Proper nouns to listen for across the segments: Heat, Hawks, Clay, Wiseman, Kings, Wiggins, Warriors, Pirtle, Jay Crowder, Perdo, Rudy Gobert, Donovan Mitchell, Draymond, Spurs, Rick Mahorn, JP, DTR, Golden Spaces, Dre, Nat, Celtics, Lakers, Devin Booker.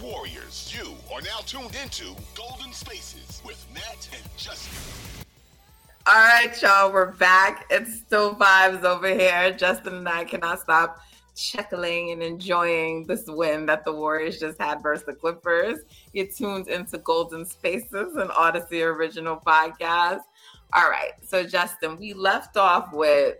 Warriors, you are now tuned into Golden Spaces with Matt and Justin. All right, y'all, we're back. It's still vibes over here. Justin and I cannot stop chuckling and enjoying this win that the Warriors just had versus the Clippers. You're tuned into Golden Spaces, an Odyssey original podcast. All right, so Justin, we left off with,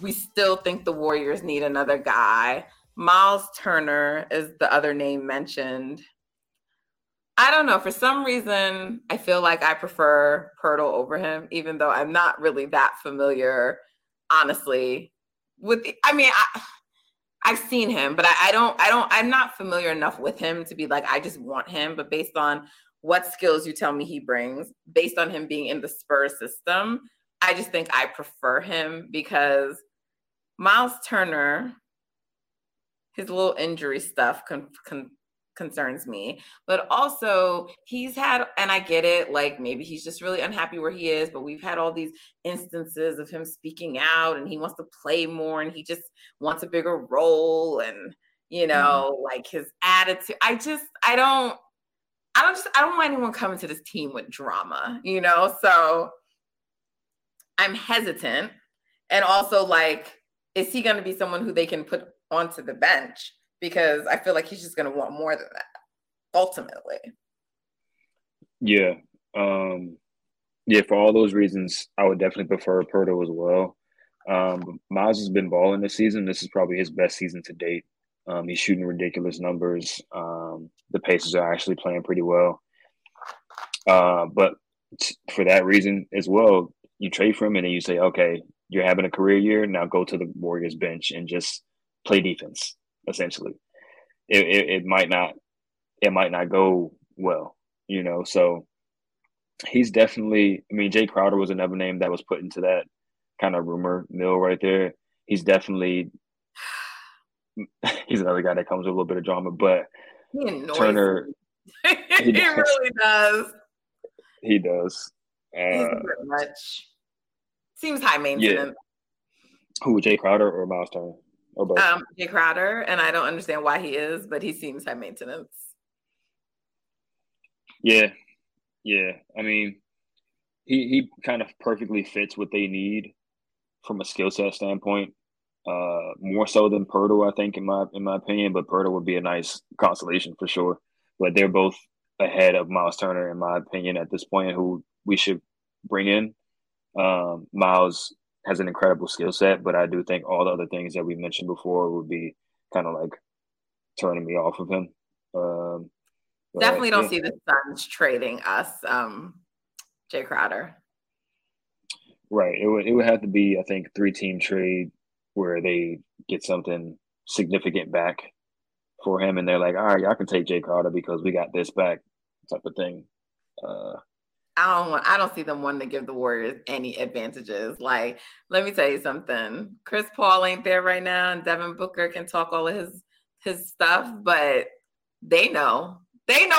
we still think the Warriors need another guy. Miles Turner is the other name mentioned. I don't know. For some reason, I feel like I prefer Pirtle over him, even though I'm not really that familiar, honestly. I've seen him, but I'm not familiar enough with him to be like, I just want him. But based on what skills you tell me he brings, based on him being in the Spurs system, I just think I prefer him because Miles Turner, his little injury stuff concerns me, but also he's had, and I get it, maybe he's just really unhappy where he is, but we've had all these instances of him speaking out and he wants to play more and he just wants a bigger role and, his attitude. I don't want anyone coming to this team with drama, so I'm hesitant. And also is he going to be someone who they can put onto the bench, because I feel like he's just going to want more than that ultimately. Yeah. For all those reasons, I would definitely prefer Perdo as well. Miles has been balling this season. This is probably his best season to date. He's shooting ridiculous numbers. The Pacers are actually playing pretty well. But for that reason as well, you trade for him and then you say, okay, you're having a career year. Now go to the Warriors bench and just play defense, essentially. It might not go well, So he's definitely. Jay Crowder was another name that was put into that kind of rumor mill right there. He's definitely. He's another guy that comes with a little bit of drama, but he annoys Turner. He does. Really does. He does. He's pretty much seems high maintenance. Yeah. Who, Jay Crowder or Miles Turner? Jay Crowder, and I don't understand why he is, but he seems high maintenance. Yeah. He kind of perfectly fits what they need from a skill set standpoint, more so than Pirtle, I think, in my opinion. But Pirtle would be a nice consolation for sure. But they're both ahead of Miles Turner, in my opinion, at this point, who we should bring in. Miles has an incredible skill set, but I do think all the other things that we mentioned before would be kind of turning me off of him. Definitely don't see the Suns trading us, Jay Crowder. Right. It would have to be, I think, 3-team trade where they get something significant back for him, and they're like, all right, y'all can take Jay Crowder because we got this back, type of thing. I don't see them wanting to give the Warriors any advantages. Let me tell you something. Chris Paul ain't there right now, and Devin Booker can talk all of his stuff, but they know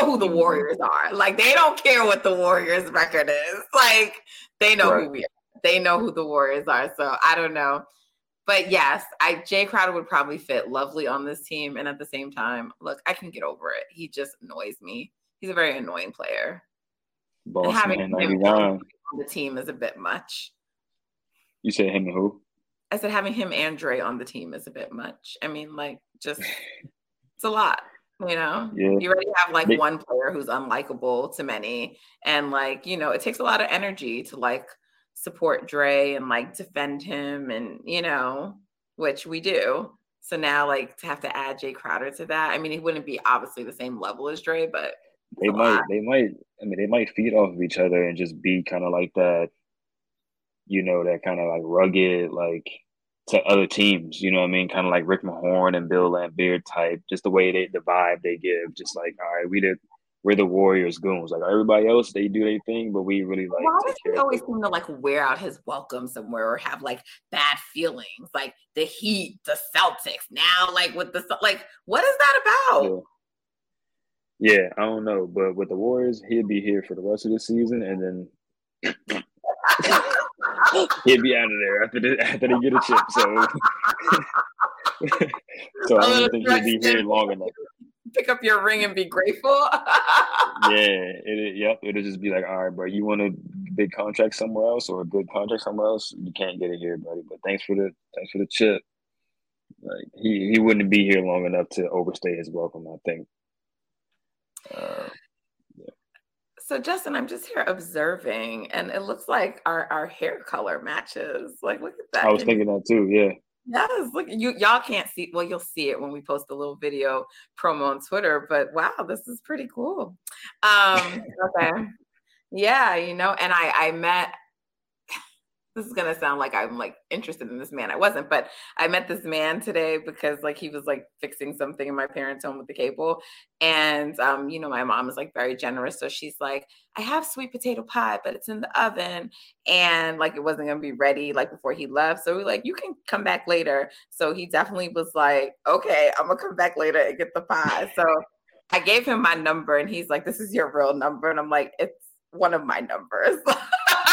who the Warriors are. They don't care what the Warriors record is. They know who we are. They know who the Warriors are. So I don't know, but yes, Jay Crowder would probably fit lovely on this team. And at the same time, look, I can get over it. He just annoys me. He's a very annoying player. Boss having man, him on the team is a bit much. You said him and who? I said having him and Dre on the team is a bit much. It's a lot, Yeah. You already have one player who's unlikable to many, and it takes a lot of energy to support Dre and like defend him and, you know, which we do. So now like to have to add Jay Crowder to that. I mean, he wouldn't be obviously the same level as Dre, but they might feed off of each other and just be kind of like that, you know, that kind of like rugged, like to other teams, you know what I mean? Kind of like Rick Mahorn and Bill Laimbeer type, just the way the vibe they give, just like, all right, we're the Warriors goons. Like everybody else, they do their thing, but we really like. Why does he always seem to like wear out his welcome somewhere or have like bad feelings? Like the Heat, the Celtics, now like with the, like, what is that about? Yeah, I don't know. But with the Warriors, he'll be here for the rest of the season and then he'll be out of there after they get a chip. So I don't think he'll be here long enough. Pick up your ring and be grateful. It'll just be like, all right, bro, you want a big contract somewhere else or a good contract somewhere else? You can't get it here, buddy. But thanks for the chip. Like he wouldn't be here long enough to overstay his welcome, I think. Yeah. So Justin, I'm just here observing, and it looks like our hair color matches. Like, look at that. I was thinking that too. Yeah. Yes, look, y'all can't see. Well, you'll see it when we post a little video promo on Twitter. But wow, this is pretty cool. Okay, yeah, you know, and I met. This is gonna sound like I'm like interested in this man. I wasn't, but I met this man today because like he was like fixing something in my parents' home with the cable, and you know, my mom is like very generous, so she's like, I have sweet potato pie, but it's in the oven, and like it wasn't gonna be ready like before he left, so we're like, you can come back later. So he definitely was like, okay, I'm gonna come back later and get the pie. So I gave him my number, and he's like, this is your real number, and I'm like, it's one of my numbers.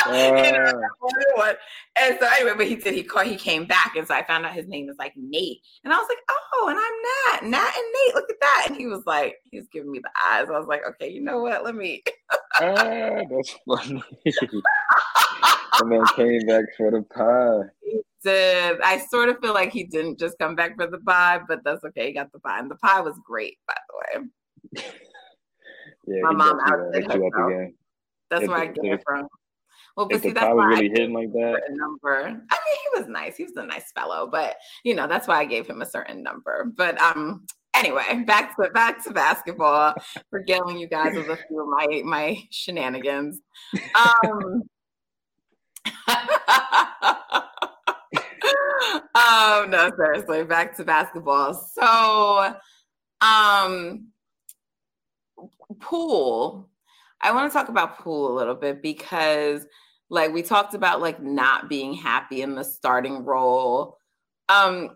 And so anyway, but he came back, and so I found out his name is like Nate, and I was like, oh, and I'm Nat and Nate, look at that. And he was like, he's giving me the eyes. I was like, okay, you know what, let me that's funny. And then came back for the pie. He did. I sort of feel like he didn't just come back for the pie, but that's okay, he got the pie, and the pie was great, by the way. Yeah, my mom outdid herself. That's where I get it from. Well, but see, that's why really hitting like that. Number. I mean, he was nice. He was a nice fellow, but you know, that's why I gave him a certain number. But anyway, back to basketball. Regaling you guys with a few of my shenanigans. No, seriously, back to basketball. So, pool. I want to talk about pool a little bit because like we talked about like not being happy in the starting role. Jordan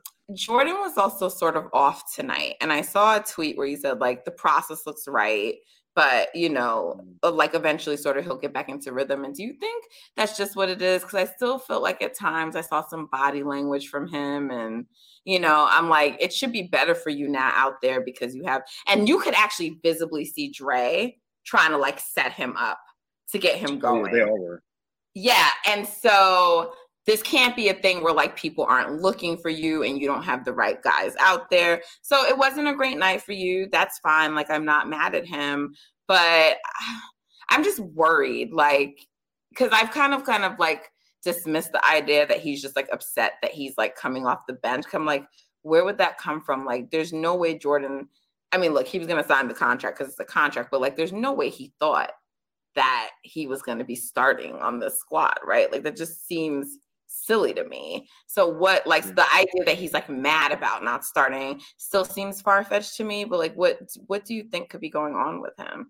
was also sort of off tonight. And I saw a tweet where he said like the process looks right, but you know, like eventually sort of he'll get back into rhythm. And do you think that's just what it is? Cause I still felt like at times I saw some body language from him, and you know, I'm like, it should be better for you now out there because you have, and you could actually visibly see Dre trying to like set him up to get him going. Yeah, they all were. Yeah, and so this can't be a thing where like people aren't looking for you and you don't have the right guys out there. So it wasn't a great night for you. That's fine. Like I'm not mad at him, but I'm just worried. Like, cause I've kind of like dismissed the idea that he's just like upset that he's like coming off the bench. I'm like, where would that come from? Like, there's no way Jordan, I mean, look, he was going to sign the contract because it's a contract, but like, there's no way he thought that he was going to be starting on the squad, right? Like that just seems silly to me. So what, like the idea that he's like mad about not starting still seems far-fetched to me, but like, what do you think could be going on with him?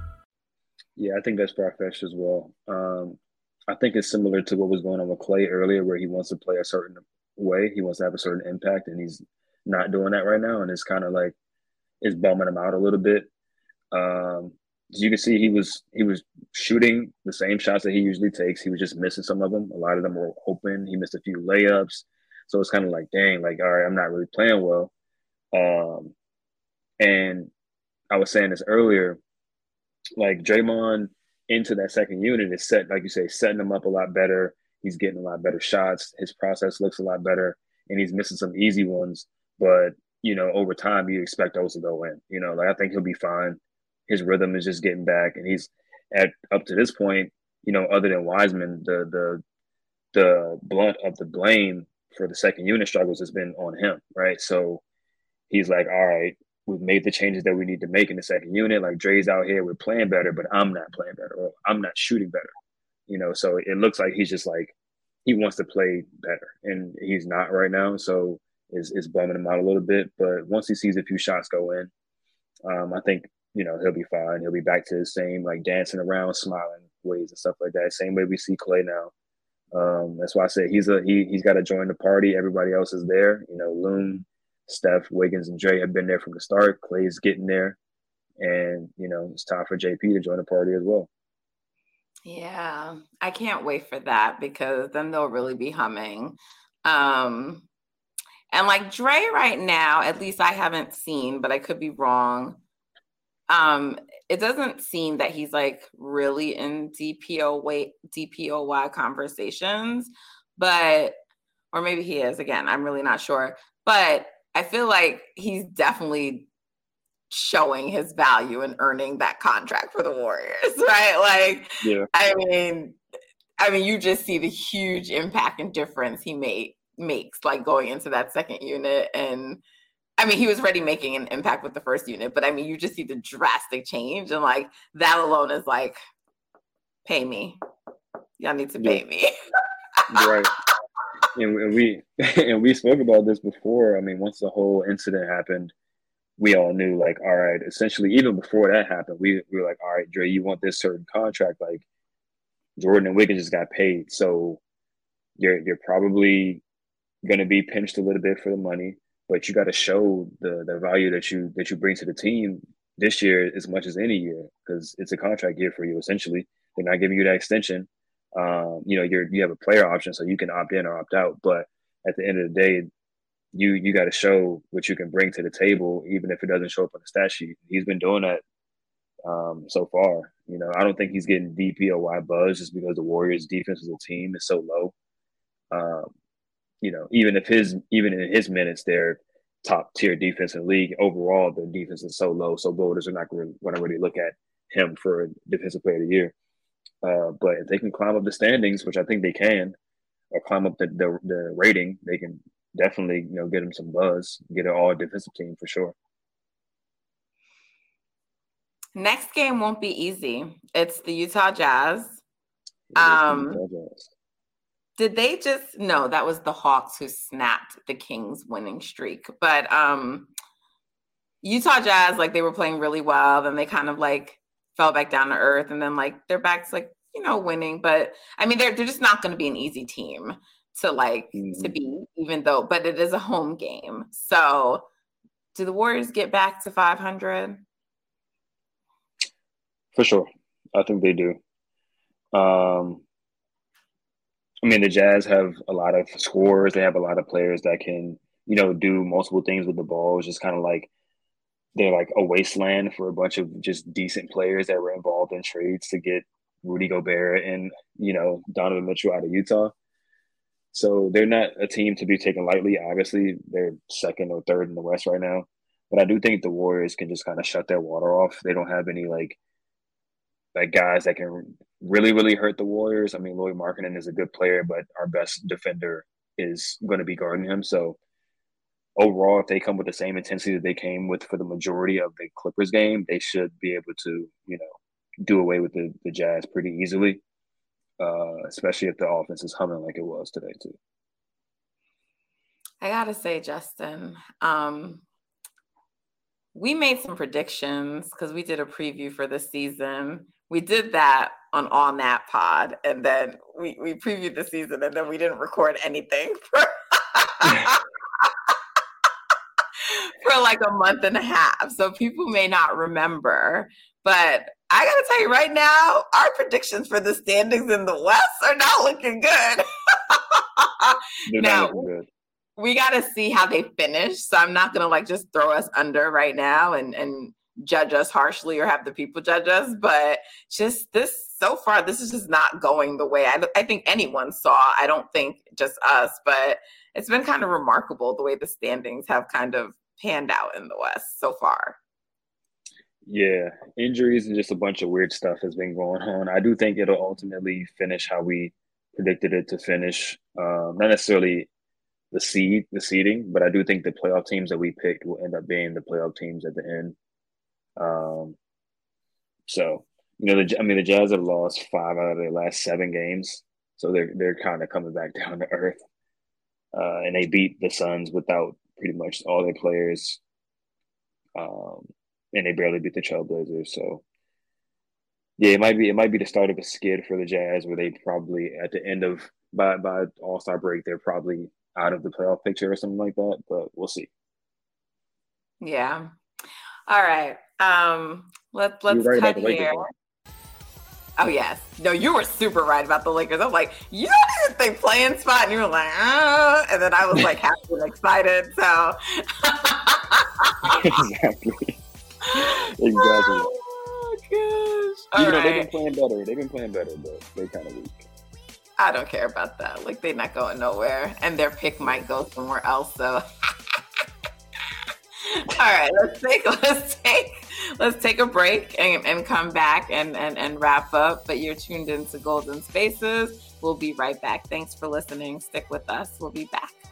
Yeah, I think that's far-fetched as well. I think it's similar to what was going on with Clay earlier, where he wants to play a certain way. He wants to have a certain impact, and he's not doing that right now. And it's kind of like it's bumming him out a little bit. you can see he was shooting the same shots that he usually takes. He was just missing some of them. A lot of them were open. He missed a few layups. So it's kind of like, dang, like, all right, I'm not really playing well. And I was saying this earlier, like Draymond into that second unit is set, like you say, setting him up a lot better. He's getting a lot better shots. His process looks a lot better, and he's missing some easy ones. But, you know, over time, you expect those to go in. You know, like, I think he'll be fine. His rhythm is just getting back, and he's at up to this point, you know, other than Wiseman, the brunt of the blame for the second unit struggles has been on him, right? So he's like, all right, we've made the changes that we need to make in the second unit. Like, Dre's out here, we're playing better, but I'm not playing better, or I'm not shooting better. You know, so it looks like he's just like, he wants to play better, and he's not right now. So it's bumming him out a little bit. But once he sees a few shots go in, I think, you know, he'll be fine. He'll be back to the same, like, dancing around, smiling ways and stuff like that. Same way we see Clay now. That's why I say he's got to join the party. Everybody else is there. You know, Loon, Steph, Wiggins, and Dre have been there from the start. Clay's getting there. And, you know, it's time for JP to join the party as well. Yeah, I can't wait for that, because then they'll really be humming. And like Dre right now, at least I haven't seen, but I could be wrong. It doesn't seem that he's like really in DPOY conversations, but, or maybe he is, again, I'm really not sure, but I feel like he's definitely showing his value and earning that contract for the Warriors, right? Like, yeah. I mean, you just see the huge impact and difference he makes, like, going into that second unit. And I mean, he was already making an impact with the first unit, but I mean, you just see the drastic change, and like, that alone is like, pay me. Y'all need to pay me. Right. And we spoke about this before. I mean, once the whole incident happened, we all knew, like, all right, essentially, even before that happened, we were like, all right, Dre, you want this certain contract? Like, Jordan and Wiggins just got paid, so you're probably going to be pinched a little bit for the money, but you got to show the value that you bring to the team this year as much as any year, because it's a contract year for you. Essentially, they're not giving you that extension. You know, you have a player option, so you can opt in or opt out. But at the end of the day, you got to show what you can bring to the table, even if it doesn't show up on the stat sheet. He's been doing that so far. You know, I don't think he's getting DPOY buzz just because the Warriors' defense as a team is so low. You know, even in his minutes, they're top tier defense in the league. Overall, the defense is so low, so voters are not going to really look at him for Defensive Player of the Year. But if they can climb up the standings, which I think they can, or climb up the rating, they can definitely, you know, get him some buzz, get an all-defensive team for sure. Next game won't be easy. It's the Utah Jazz. Did they just – no, that was the Hawks who snapped the Kings' winning streak. But Utah Jazz, like, they were playing really well. Then they kind of, like, fell back down to earth. And then, like, they're back to, like, you know, winning. But, I mean, they're just not going to be an easy team to, like, to beat, even though – but it is a home game. So do the Warriors get back to 500? For sure. I think they do. I mean, the Jazz have a lot of scorers. They have a lot of players that can, you know, do multiple things with the ball. It's just kind of like they're like a wasteland for a bunch of just decent players that were involved in trades to get Rudy Gobert and, you know, Donovan Mitchell out of Utah. So they're not a team to be taken lightly. Obviously, they're second or third in the West right now. But I do think the Warriors can just kind of shut their water off. They don't have any, like guys that can really, really hurt the Warriors. I mean, Lloyd Markkanen is a good player, but our best defender is going to be guarding him. So overall, if they come with the same intensity that they came with for the majority of the Clippers game, they should be able to, you know, do away with the Jazz pretty easily, especially if the offense is humming like it was today too. I got to say, Justin, we made some predictions because we did a preview for this season. We did that on that pod, and then we previewed the season, and then we didn't record anything for like a month and a half. So people may not remember, but I got to tell you right now, our predictions for the standings in the West are not looking good. They're not looking good. We got to see how they finish. So I'm not going to just throw us under right now and judge us harshly or have the people judge us. But just so far, this is just not going the way I think anyone saw. I don't think just us, but it's been kind of remarkable the way the standings have kind of panned out in the West so far. Yeah, injuries and just a bunch of weird stuff has been going on. I do think it'll ultimately finish how we predicted it to finish. Not necessarily the seeding, but I do think the playoff teams that we picked will end up being the playoff teams at the end. The Jazz have lost 5 out of their last 7 games, so they're kind of coming back down to earth. And they beat the Suns without pretty much all their players. And they barely beat the Trailblazers. So, yeah, it might be the start of a skid for the Jazz, where they probably at the end of by All-Star break, they're probably out of the playoff picture or something like that. But we'll see. Yeah. All right. Let's right cut here. Oh, yes. No, you were super right about the Lakers. I'm like, you don't even think playing spot. And you were like, oh. And then I was like happy and excited. So. Exactly. Oh, gosh. All right. They've been playing better, but they're kind of weak. I don't care about that. They're not going nowhere. And their pick might go somewhere else. So. All right, let's take a break and come back and wrap up. But you're tuned into Golden Spaces. We'll be right back. Thanks for listening. Stick with us. We'll be back.